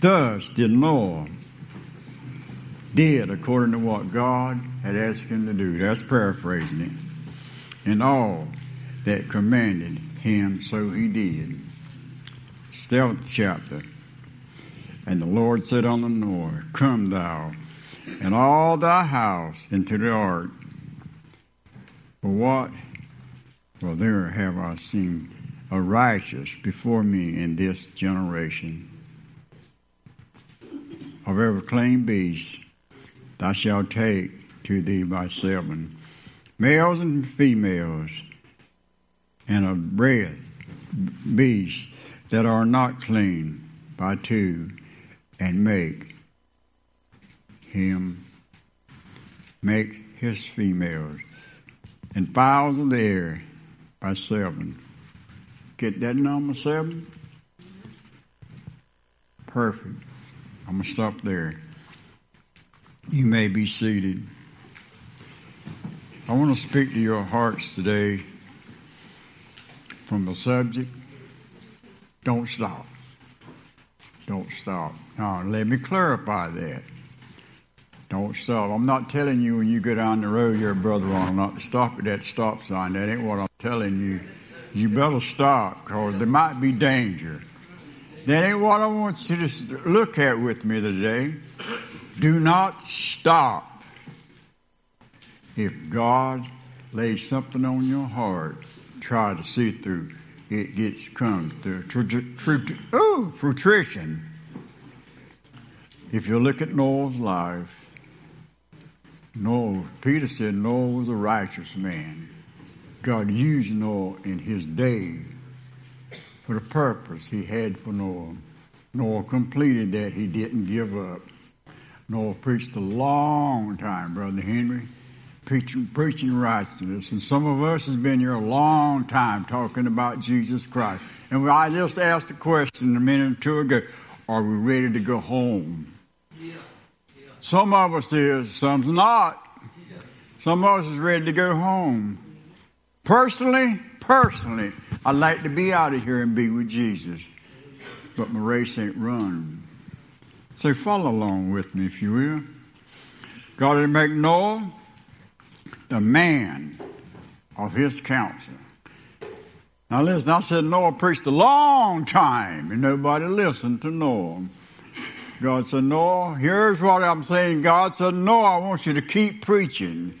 Thus did Noah did according to what God had asked him to do. That's paraphrasing it. And all that commanded him, so he did. 7th chapter. And the Lord said unto Noah, Come thou and all thy house into the ark. For what? For there have I seen a righteous before me in this generation. Of every clean beast thou shalt take to thee by 7, males and females, and of red beasts that are not clean by 2, and make his females, and fowls of the air by 7. Get that number 7? Perfect. I'm going to stop there. You may be seated. I want to speak to your hearts today from the subject, don't stop. Don't stop. Now, let me clarify that. Don't stop. I'm not telling you when you go down the road, your brother, on not to stop at that stop sign. That ain't what I'm telling you. You better stop because there might be danger. That ain't what I want you to look at with me today. Do not stop. If God lays something on your heart, try to see through. It comes to fruition. If you look at Noah's life, Noah, Peter said Noah was a righteous man. God used Noah in his day for the purpose he had for Noah. Noah completed that. He didn't give up. Noah preached a long time, Brother Henry, preaching righteousness. And some of us has been here a long time talking about Jesus Christ. And I just asked a question a minute or two ago. Are we ready to go home? Yeah. Yeah. Some of us is, some's not. Yeah. Some of us is ready to go home. Personally, I'd like to be out of here and be with Jesus. But my race ain't run. So follow along with me, if you will. God did make Noah the man of his counsel. Now listen, I said Noah preached a long time and nobody listened to Noah. God said, Noah, here's what I'm saying. God said, Noah, I want you to keep preaching.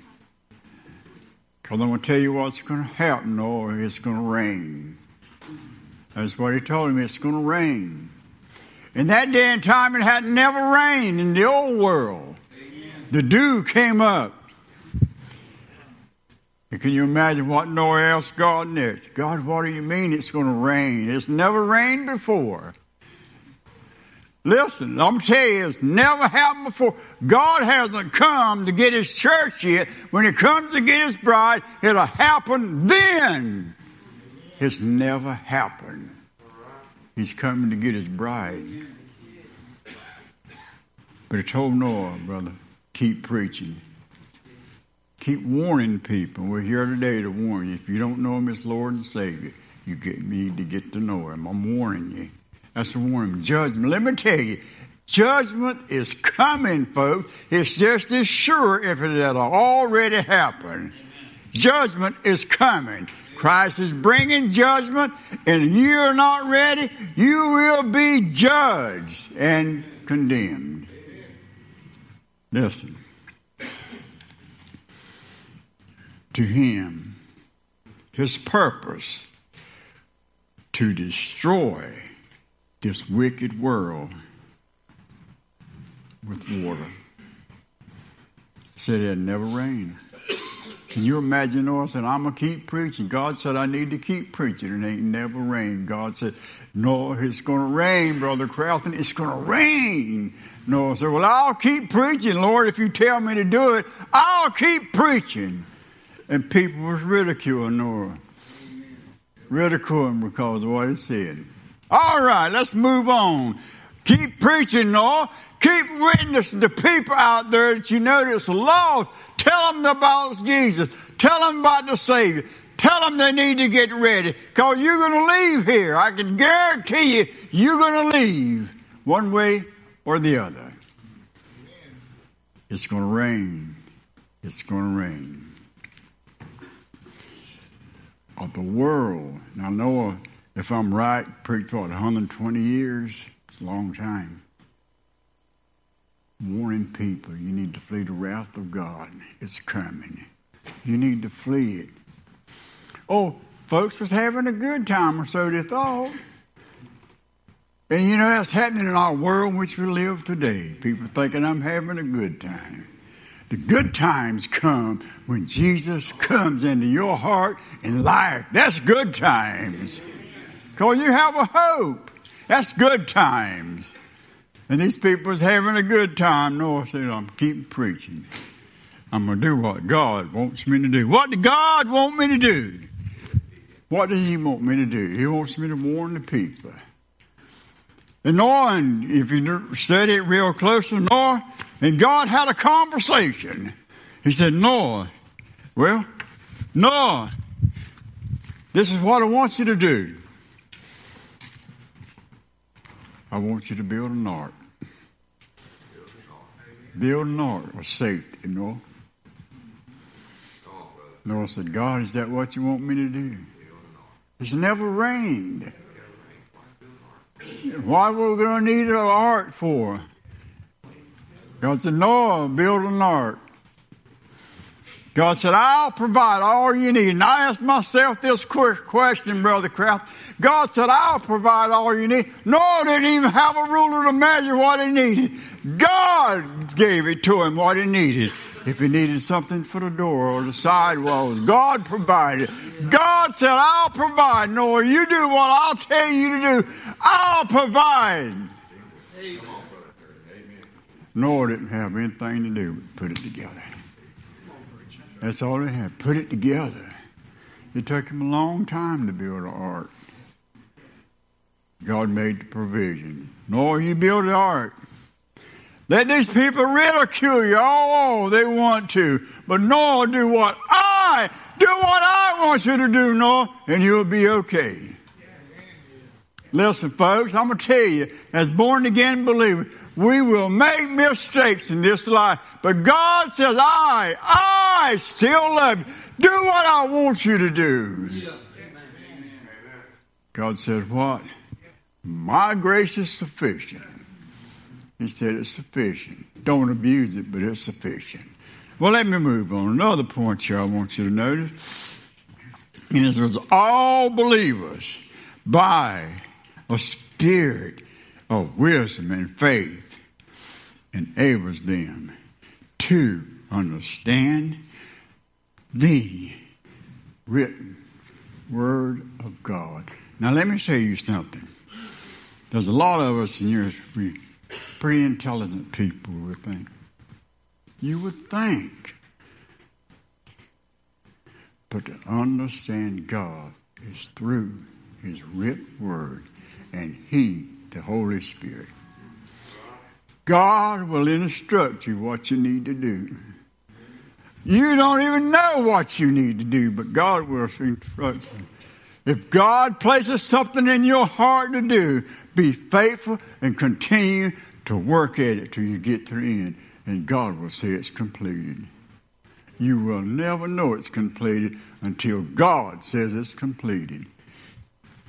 Because I'm going to tell you what's going to happen, Noah. It's going to rain. That's what he told him. It's going to rain. In that day and time, it had never rained in the old world. Amen. The dew came up. And can you imagine what Noah asked God next? God, what do you mean it's going to rain? It's never rained before. Listen, I'm telling you, it's never happened before. God hasn't come to get his church yet. When he comes to get his bride, it'll happen then. It's never happened. He's coming to get his bride. But he told Noah, brother, keep preaching. Keep warning people. We're here today to warn you. If you don't know him as Lord and Savior, you need to get to know him. I'm warning you. That's a warning. Judgment. Let me tell you, judgment is coming, folks. It's just as sure if it had already happened. Amen. Judgment is coming. Christ is bringing judgment, and if you're not ready, you will be judged and condemned. Amen. Listen. To him, his purpose to destroy this wicked world with water. He said it never rained. Can you imagine Noah said, I'm going to keep preaching. God said, I need to keep preaching. It ain't never rained. God said, Noah, it's going to rain, Brother Crafton. It's going to rain. Noah said, well, I'll keep preaching, Lord. If you tell me to do it, I'll keep preaching. And people was ridiculing Noah. Ridiculing because of what he said. All right, let's move on. Keep preaching, Noah. Keep witnessing to people out there that you know that's lost. Tell them about Jesus. Tell them about the Savior. Tell them they need to get ready because you're going to leave here. I can guarantee you, you're going to leave one way or the other. It's going to rain. It's going to rain. Of the world. Now, Noah, if I'm right, preached for 120 years. It's a long time. Warning people, you need to flee the wrath of God. It's coming. You need to flee it. Oh, folks was having a good time, or so they thought. And you know, that's happening in our world in which we live today. People thinking, I'm having a good time. The good times come when Jesus comes into your heart and life. That's good times. Because you have a hope. That's good times. And these people is having a good time. Noah said, I'm keeping preaching. I'm going to do what God wants me to do. What did God want me to do? What does he want me to do? He wants me to warn the people. And Noah, and if you study it real closely, Noah and God had a conversation. He said, Noah, well, Noah, this is what I want you to do. I want you to build an ark. Build an ark of safety, Noah. Noah said, God, is that what you want me to do? It's never rained. Why were we going to need an ark for? God said, Noah, build an ark. God said, I'll provide all you need. And I asked myself this question, Brother Kraft. God said, I'll provide all you need. Noah didn't even have a ruler to measure what he needed. God gave it to him what he needed. If he needed something for the door or the sidewalls, God provided. God said, I'll provide. Noah, you do what I'll tell you to do. I'll provide. Amen. Noah didn't have anything to do but put it together. That's all they had. Put it together. It took him a long time to build an ark. God made the provision. Noah, you build an ark. Let these people ridicule you all they want to. But Noah, do what I want you to do, Noah, and you'll be okay. Listen, folks, I'm going to tell you, as born-again believers, we will make mistakes in this life. But God says, I still love you. Do what I want you to do. Yeah. Amen. God said, what? My grace is sufficient. He said, it's sufficient. Don't abuse it, but it's sufficient. Well, let me move on. Another point here I want you to notice. And it was all believers by a spirit of wisdom and faith enables them to understand the written word of God. Now, let me say you something. There's a lot of us in here, pretty intelligent people, would think. You would think. But to understand God is through his written word and he, the Holy Spirit. God will instruct you what you need to do. You don't even know what you need to do, but God will instruct you. If God places something in your heart to do, be faithful and continue to work at it till you get to the end, and God will say it's completed. You will never know it's completed until God says it's completed.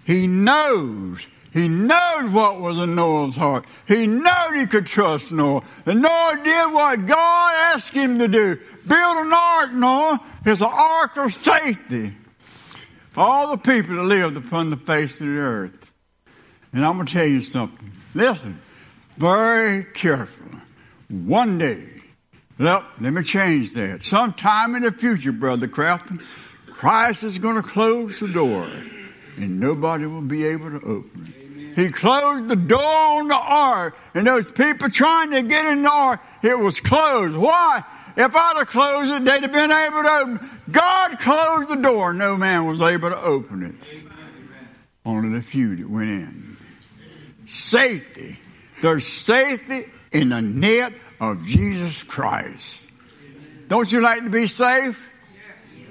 He knows. He knows what was in Noah's heart. He knew he could trust Noah. And Noah did what God asked him to do. Build an ark, Noah. It's an ark of safety for all the people that lived upon the face of the earth. And I'm going to tell you something. Listen, very careful. One day, let me change that. Sometime in the future, Brother Crafton, Christ is going to close the door and nobody will be able to open it. He closed the door on the ark, and those people trying to get in the ark, it was closed. Why? If I'd have closed it, they'd have been able to open it. God closed the door. No man was able to open it. Amen. Only the few that went in. Safety. There's safety in the net of Jesus Christ. Amen. Don't you like to be safe? Yeah.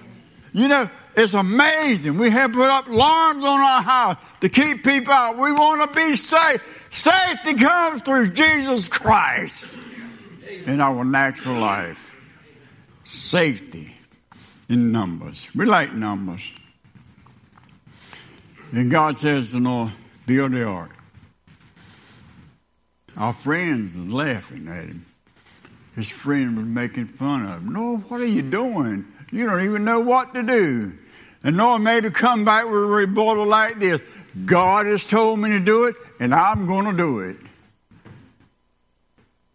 You know, it's amazing. We have put up alarms on our house to keep people out. We want to be safe. Safety comes through Jesus Christ in our natural life. Safety in numbers. We like numbers. And God says, you know, build the ark. Our friends were laughing at him. His friend was making fun of him. Noah, what are you doing? You don't even know what to do. And Noah made a comeback with a rebuttal like this. God has told me to do it, and I'm going to do it.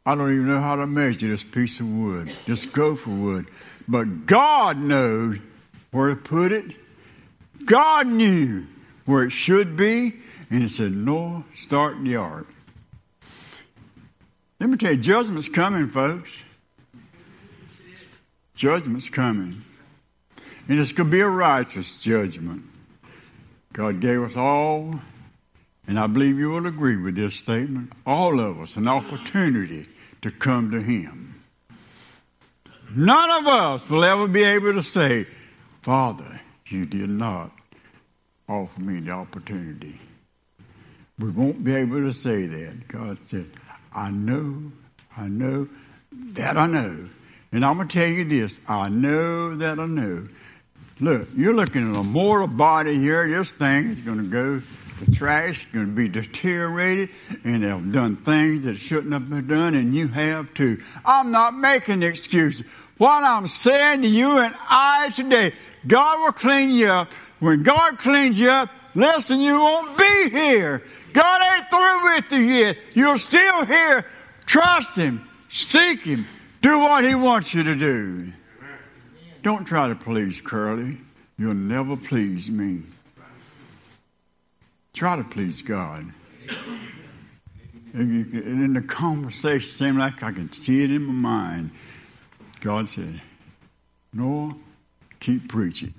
I don't even know how to measure this piece of wood, this gopher wood. But God knows where to put it. God knew where it should be. And he said, Noah, start the ark. Let me tell you, judgment's coming, folks. Judgment's coming. And it's going to be a righteous judgment. God gave us all, and I believe you will agree with this statement, all of us an opportunity to come to him. None of us will ever be able to say, Father, you did not offer me the opportunity. We won't be able to say that. God said, I know that I know. And I'm going to tell you this, I know that I know. Look, you're looking at a mortal body here. This thing is going to go to trash, going to be deteriorated, and they've done things that shouldn't have been done, and you have too. I'm not making excuses. What I'm saying to you and I today, God will clean you up. When God cleans you up, listen, you won't be here. God ain't through with you yet. You're still here. Trust him. Seek him. Do what he wants you to do. Don't try to please Curly. You'll never please me. Try to please God. And in the conversation, it seemed like I can see it in my mind. God said, Noah, keep preaching.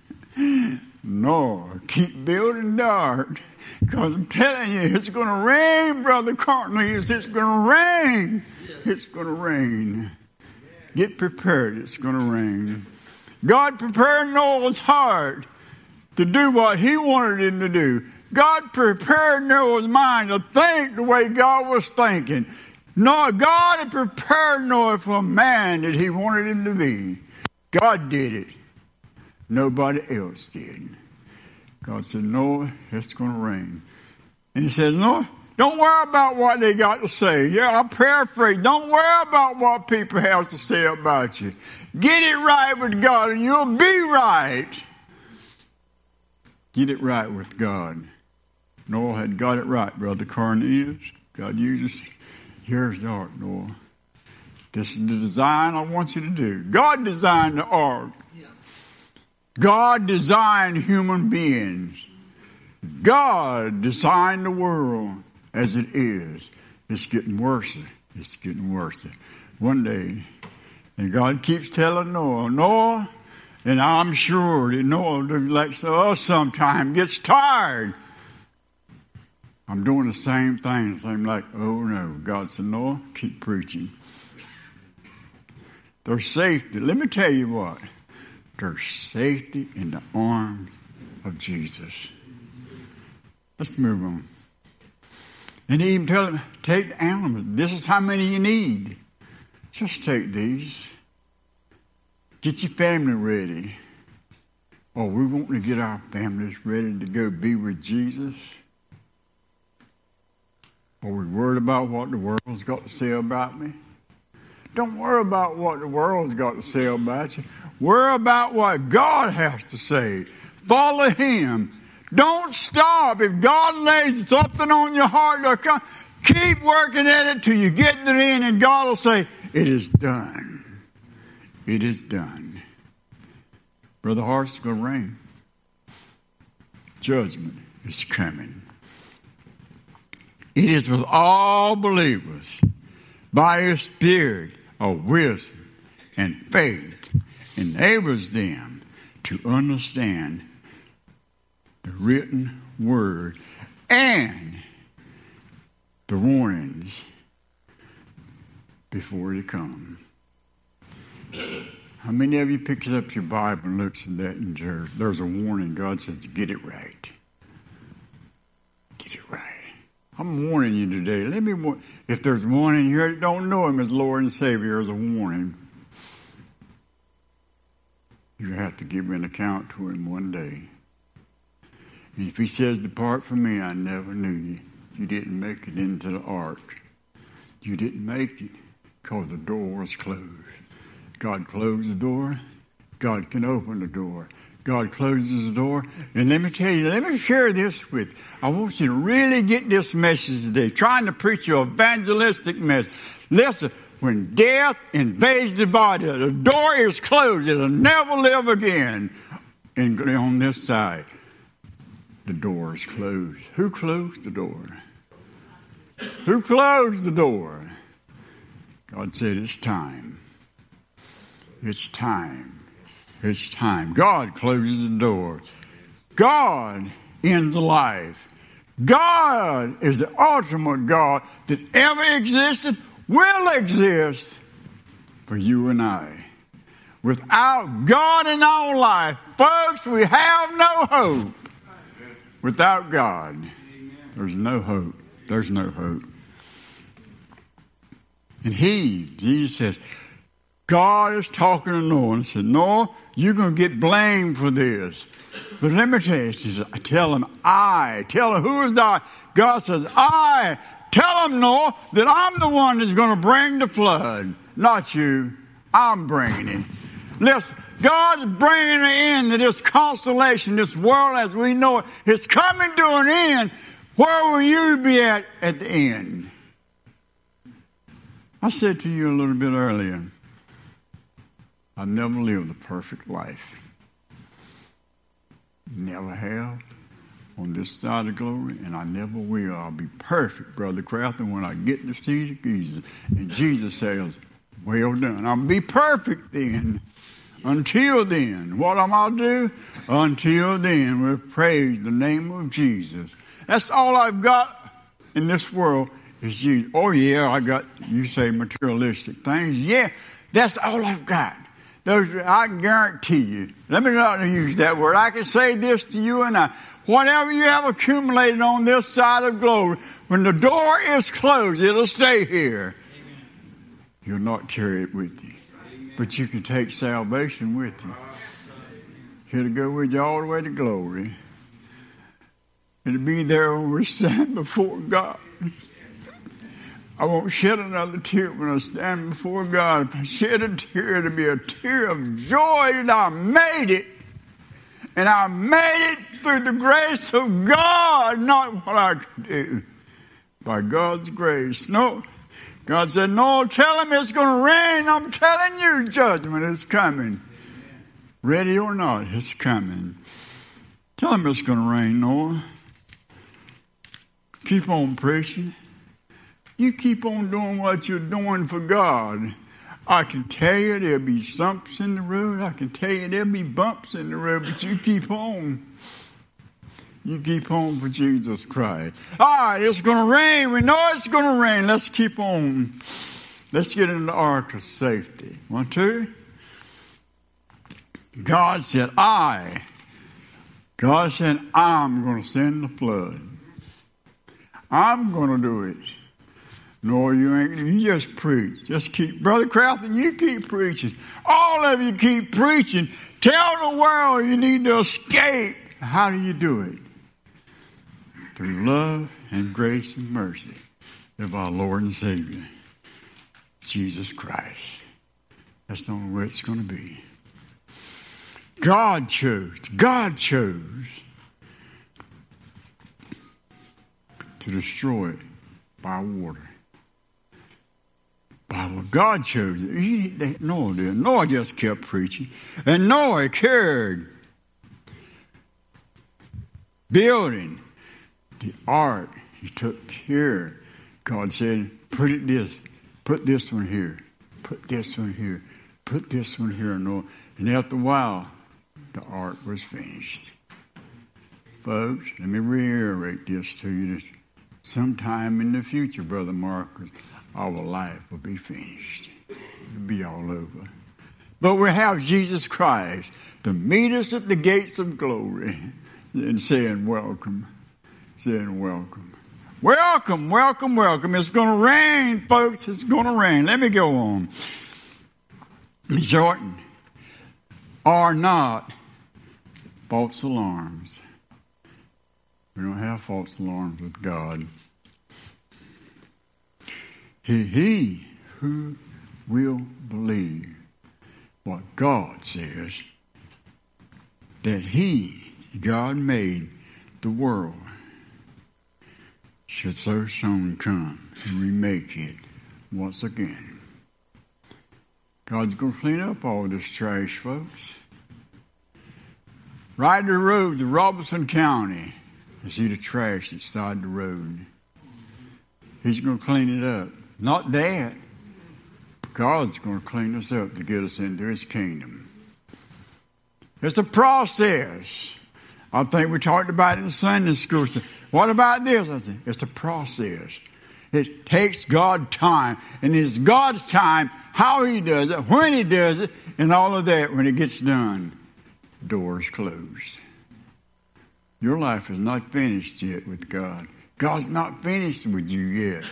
Noah, keep building the ark. Because I'm telling you, it's going to rain, Brother Cornelius. It's going to rain. It's going to rain. Get prepared. It's going to rain. God prepared Noah's heart to do what he wanted him to do. God prepared Noah's mind to think the way God was thinking. Noah, God had prepared Noah for a man that he wanted him to be. God did it. Nobody else did. God said, Noah, it's going to rain. And he says, Noah, don't worry about what they got to say. Yeah, I'm paraphrasing. Don't worry about what people have to say about you. Get it right with God and you'll be right. Get it right with God. Noah had got it right, Brother Cornelius. God uses, here's the ark, Noah. This is the design I want you to do. God designed the ark. God designed human beings. God designed the world as it is. It's getting worse. It's getting worse. One day, and God keeps telling Noah, and I'm sure that Noah, like us sometimes, gets tired. I'm doing the same thing. I'm like, oh no. God said, Noah, keep preaching. There's safety. Let me tell you what. There's safety in the arms of Jesus. Let's move on. And he even tell him, take the animals. This is how many you need. Just take these. Get your family ready. Oh, we want to get our families ready to go be with Jesus. Are we worried about what the world's got to say about me? Don't worry about what the world's got to say about you. Worry about what God has to say. Follow him. Don't stop. If God lays something on your heart, keep working at it till you get to the end, and God will say, it is done. It is done. Brother Hart, it's going to rain. Judgment is coming. It is with all believers by his spirit of wisdom and faith enables them to understand the written word and the warnings before they come. How many of you picks up your Bible and looks at that and there's a warning? God says, get it right. Get it right. I'm warning you today. Let me warn. If there's one in here that don't know him as Lord and Savior, as a warning, you have to give an account to him one day. And if he says, "Depart from me, I never knew you. You didn't make it into the ark. You didn't make it because the door was closed." God closed the door. God can open the door. God closes the door. And let me tell you, let me share this with you. I want you to really get this message today. Trying to preach an evangelistic message. Listen, when death invades the body, the door is closed. It'll never live again. And on this side, the door is closed. Who closed the door? Who closed the door? God said, "It's time. It's time. It's time." God closes the door. God ends life. God is the ultimate God that ever existed, will exist for you and I. Without God in our life, folks, we have no hope. Without God, there's no hope. There's no hope. And Jesus says, God is talking to Noah and said, "Noah, you're going to get blamed for this." But let me tell you, she said, tell him, who is I? God says, "I." Tell him, Noah, that I'm the one that's going to bring the flood. Not you. I'm bringing it. Listen, God's bringing an end to this constellation, this world as we know it. It's coming to an end. Where will you be at the end? I said to you a little bit earlier, I've never lived a perfect life. Never have on this side of glory, and I never will. I'll be perfect, Brother Crafton, when I get to see Jesus. And Jesus says, "Well done." I'll be perfect then. Until then, what am I to do? Until then, we'll praise the name of Jesus. That's all I've got in this world is Jesus. Oh, yeah, I got, you say, materialistic things. Yeah, that's all I've got. Those, I guarantee you. Let me not use that word. I can say this to you and I. Whatever you have accumulated on this side of glory, when the door is closed, it'll stay here. Amen. You'll not carry it with you. Amen. But you can take salvation with you. It'll go with you all the way to glory. It'll be there when we stand before God. I won't shed another tear when I stand before God. If I shed a tear, it'll be a tear of joy that I made it. And I made it through the grace of God, not what I could do. By God's grace. No. God said, "No, tell him it's going to rain." I'm telling you, judgment is coming. Ready or not, it's coming. Tell him it's going to rain, Noah. Keep on preaching. You keep on doing what you're doing for God. I can tell you there'll be stumps in the road. I can tell you there'll be bumps in the road, but you keep on. You keep on for Jesus Christ. All right, it's going to rain. We know it's going to rain. Let's keep on. Let's get in the ark of safety. 1, 2. God said, "I." God said, "I'm going to send the flood. I'm going to do it." No, you ain't. You just preach. Just keep. Brother Crafton, you keep preaching. All of you keep preaching. Tell the world you need to escape. How do you do it? Through love and grace and mercy of our Lord and Savior, Jesus Christ. That's the only way it's going to be. God chose. God chose to destroy it by water. Well, God chose it. Noah did. Noah just kept preaching. And Noah cared. Building the ark, he took care. God said, put this one here, put this one here, put this one here, Noah. And after a while, the ark was finished. Folks, let me reiterate this to you. Sometime in the future, Brother Marcus, our life will be finished. It'll be all over. But we have Jesus Christ to meet us at the gates of glory and saying, "Welcome." Saying, "Welcome. Welcome, welcome, welcome. It's going to rain, folks. It's going to rain. Let me go on. Jordan, are not false alarms. We don't have false alarms with God. He who will believe what God says, that God made the world, should so soon come and remake it once again. God's going to clean up all this trash, folks. Ride the road to Robertson County and see the trash that's side the road. He's going to clean it up. Not that. God's going to clean us up to get us into his kingdom. It's a process. I think we talked about it in Sunday school. What about this? I said, it's a process. It takes God time. And it's God's time, how he does it, when he does it, and all of that. When it gets done, the door is closed. Your life is not finished yet with God. God's not finished with you yet.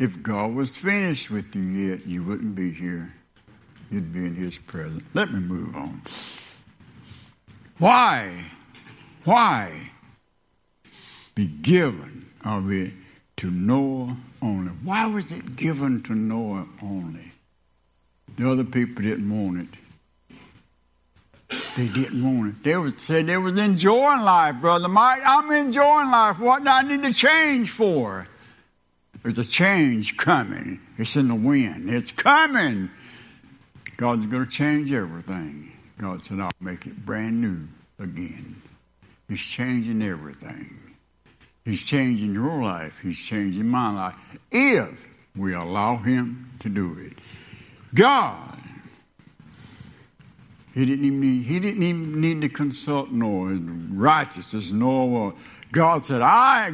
If God was finished with you yet, you wouldn't be here. You'd be in his presence. Let me move on. Why be given of it to Noah only? Why was it given to Noah only? The other people didn't want it. They didn't want it. They said they was enjoying life, Brother Mike. I'm enjoying life. What do I need to change for? There's a change coming. It's in the wind. It's coming. God's going to change everything. God said, I'll make it brand new again. He's changing everything. He's changing your life. He's changing my life. If we allow him to do it. God, he didn't even need to consult Noah, as righteous as Noah was. God said,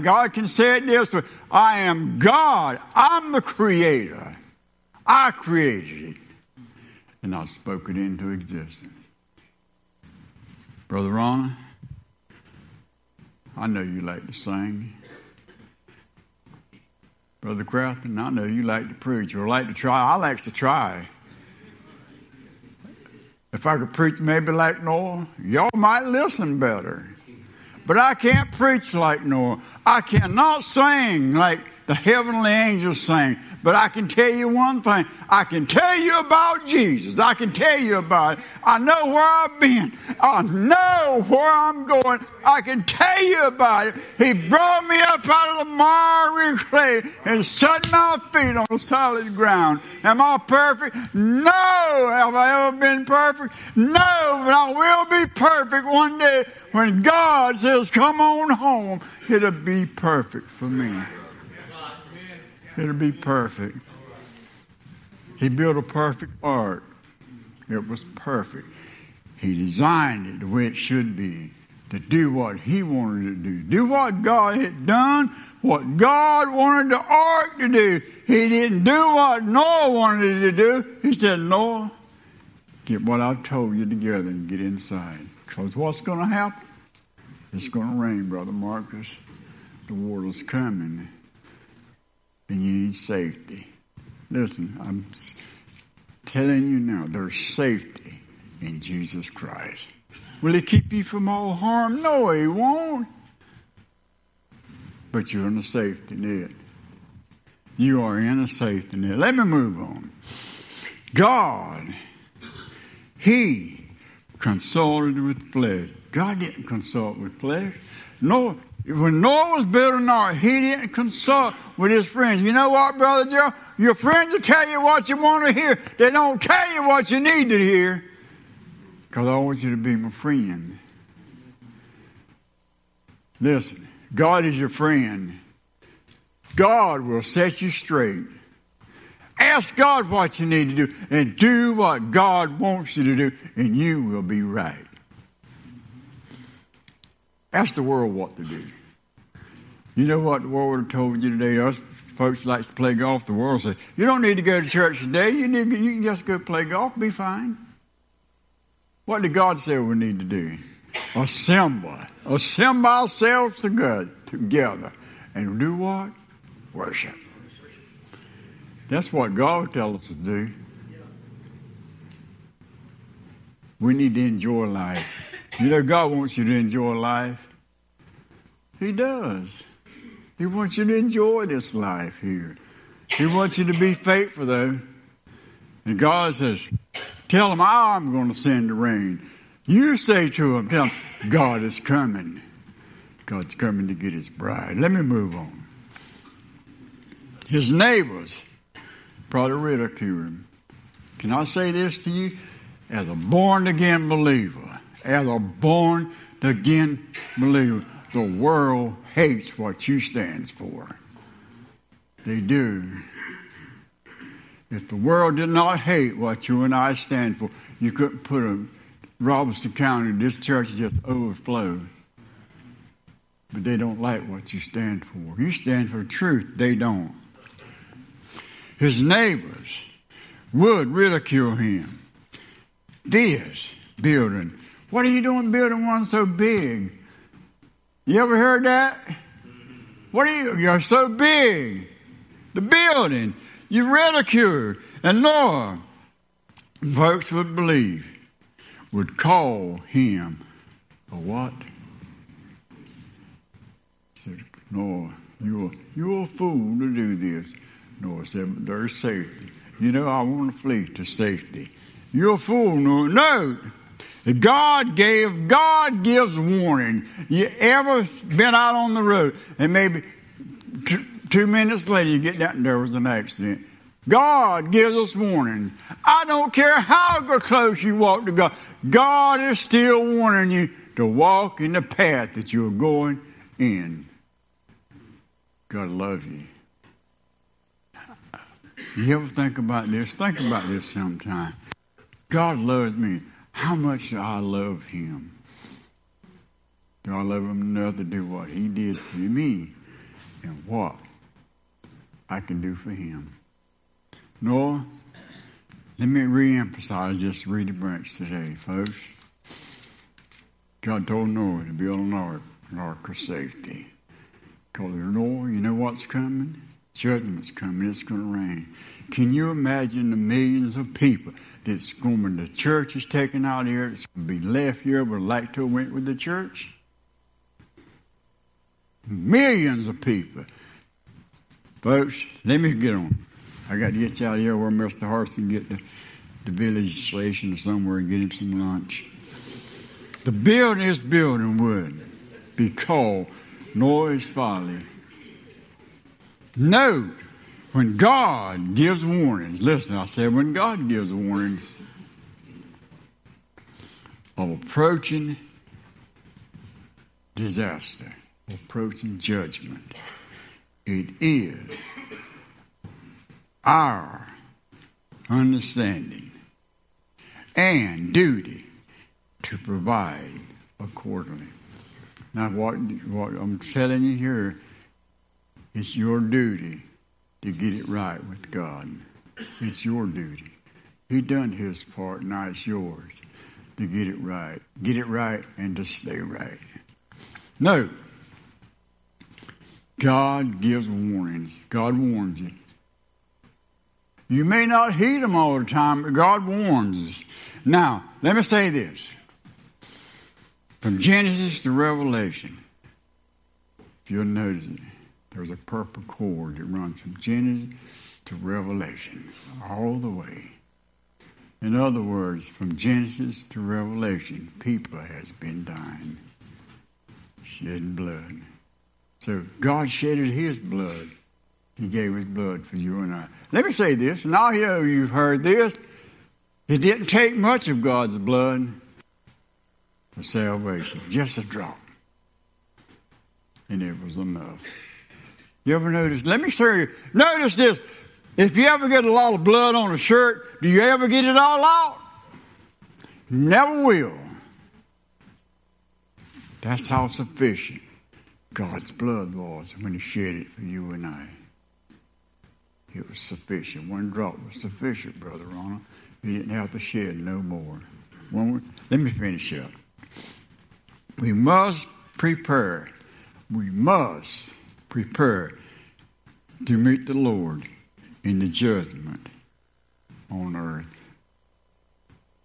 God can say it this way. I am God. I'm the creator. I created it. And I spoke it into existence. Brother Ronna, I know you like to sing. Brother Crafton, I know you like to preach or like to try. I like to try. If I could preach maybe like Noah, y'all might listen better. But I can't preach like Noah. I cannot sing like the heavenly angels sang. But I can tell you one thing. I can tell you about Jesus. I can tell you about it. I know where I've been. I know where I'm going. I can tell you about it. He brought me up out of the miry clay and set my feet on solid ground. Am I perfect? No. Have I ever been perfect? No, but I will be perfect one day. When God says, come on home, it'll be perfect for me. It'll be perfect. He built a perfect ark. It was perfect. He designed it the way it should be, to do what he wanted to do. Do what God had done, what God wanted the ark to do. He didn't do what Noah wanted to do. He said, Noah, get what I've told you together and get inside. Because what's going to happen? It's going to rain, Brother Marcus. The water's coming. And you need safety. Listen, I'm telling you now, there's safety in Jesus Christ. Will he keep you from all harm? No, he won't. But you're in a safety net. You are in a safety net. Let me move on. God, he consulted with flesh. God didn't consult with flesh. Noah, when Noah was building an ark, he didn't consult with his friends. You know what, Brother Joe? Your friends will tell you what you want to hear. They don't tell you what you need to hear. Because I want you to be my friend. Listen, God is your friend. God will set you straight. Ask God what you need to do and do what God wants you to do, and you will be right. Ask the world what to do. You know what the world would have told you today? Us folks like to play golf. The world says, you don't need to go to church today. You can just go play golf. Be fine. What did God say we need to do? Assemble ourselves together and do what? Worship. That's what God tells us to do. We need to enjoy life. You know, God wants you to enjoy life. He does. He wants you to enjoy this life here. He wants you to be faithful, though. And God says, tell him I'm going to send the rain. You say to him, tell him, God is coming. God's coming to get his bride. Let me move on. His neighbors probably ridicule him. Can I say this to you? As a born-again believer, the world hates what you stands for. They do. If the world did not hate what you and I stand for, you couldn't put a Robertson County, this church just overflowed. But they don't like what you stand for. You stand for truth. They don't. His neighbors would ridicule him. This building. What are you doing building one so big? You ever heard that? What are you? You're so big. The building. You ridiculed. And Lord, folks would believe, would call him a what? He said, Noah, you're a fool to do this. Noah said, but there's safety. You know, I want to flee to safety. You're a fool, Noah. No. God gives warning. You ever been out on the road and maybe 2 minutes later you get down and there was an accident. God gives us warnings. I don't care how close you walk to God. God is still warning you to walk in the path that you're going in. God loves you. You ever think about this? Think about this sometime. God loves me. How much do I love him? Do I love him enough to do what he did for me and what I can do for him? Noah, let me reemphasize this reedy branch today, folks. God told Noah to build an ark of safety. Because Noah, you know what's coming? Judgment's coming. It's going to rain. Can you imagine the millions of people that's going to the church is taken out here? It's going to be left here. Would like to have went with the church. Millions of people. Folks, let me get on. I got to get you out of here where Mr. Harris can get to the village station or somewhere and get him some lunch. The building, this building would be called Noah's Folly. Note, when God gives warnings, listen, I said when God gives warnings of approaching disaster, approaching judgment, it is our understanding and duty to provide accordingly. Now, what I'm telling you here, it's your duty to get it right with God. It's your duty. He done his part, now it's yours to get it right. Get it right and to stay right. No. God gives warnings. God warns you. You may not heed them all the time, but God warns us. Now, let me say this. From Genesis to Revelation, if you'll notice it, there's a purple cord that runs from Genesis to Revelation, all the way. In other words, from Genesis to Revelation, people has been dying, shedding blood. So God shedded his blood. He gave his blood for you and I. Let me say this, and I know you've heard this. It didn't take much of God's blood for salvation, just a drop. And it was enough. You ever notice? Let me show you. Notice this. If you ever get a lot of blood on a shirt, do you ever get it all out? Never will. That's how sufficient God's blood was when he shed it for you and I. It was sufficient. One drop was sufficient, Brother Ronald. He didn't have to shed no more. Let me finish up. We must prepare. We must prepare to meet the Lord in the judgment on earth.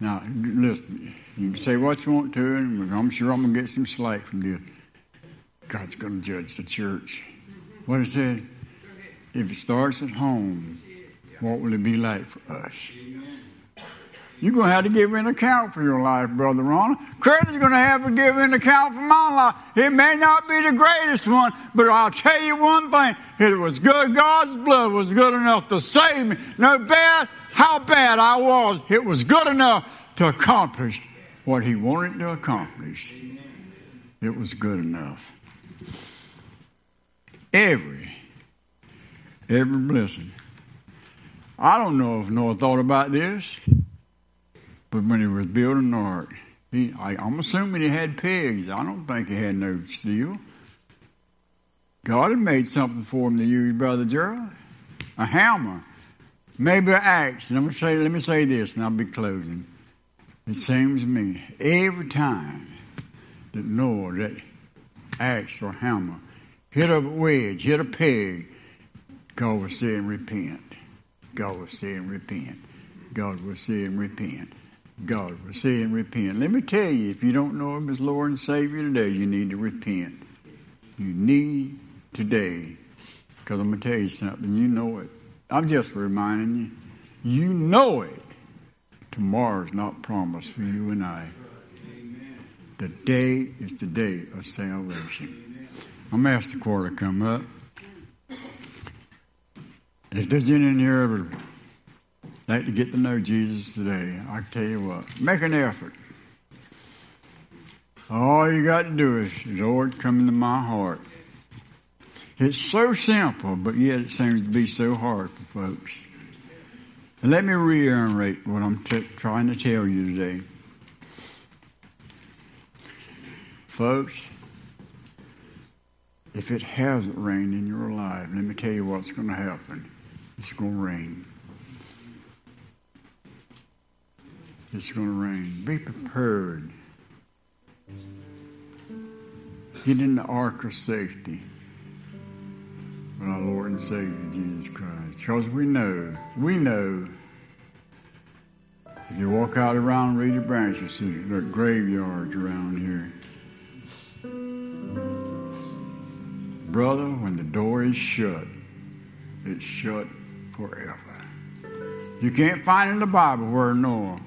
Now, listen, you can say what you want to, and I'm sure I'm going to get some slack from this. God's going to judge the church. What it said? If it starts at home, what will it be like for us? You're going to have to give an account for your life, Brother Ron. Credit's going to have to give an account for my life. It may not be the greatest one, but I'll tell you one thing. It was good. God's blood was good enough to save me. No matter how bad I was, it was good enough to accomplish what he wanted to accomplish. It was good enough. Every blessing. I don't know if Noah thought about this. But when he was building the ark, I'm assuming he had pigs. I don't think he had no steel. God had made something for him to use, Brother Gerald. A hammer. Maybe an axe. And let me say this, and I'll be closing. It seems to me, every time that Noah, that axe or hammer, hit a wedge, hit a peg, God was saying, repent. God was saying, repent. God was saying, repent. God will say and repent. Let me tell you, if you don't know him as Lord and Savior today, you need to repent. You need today. Because I'm going to tell you something. You know it. I'm just reminding you. You know it. Tomorrow's not promised for you and I. The day is the day of salvation. I'm going to ask the choir to come up. If there's any in here ever like to get to know Jesus today, I tell you what, make an effort. All you got to do is, Lord, come into my heart. It's so simple, but yet it seems to be so hard for folks. And let me reiterate what I'm trying to tell you today. Folks, if it hasn't rained in your life, let me tell you what's going to happen. It's going to rain. It's going to rain. Be prepared. Get in the ark of safety with our Lord and Savior Jesus Christ. Because we know, if you walk out around Reedy Branch, you see there are graveyards around here. Brother, when the door is shut, it's shut forever. You can't find in the Bible where Noah,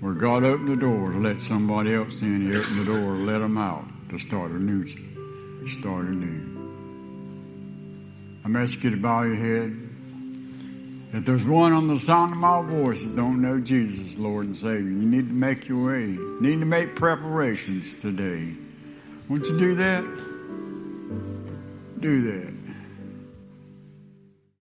where God opened the door to let somebody else in. He opened the door to let them out to start anew. I'm asking you to bow your head. If there's one on the sound of my voice that don't know Jesus, Lord and Savior, you need to make your way. You need to make preparations today. Won't you do that? Do that.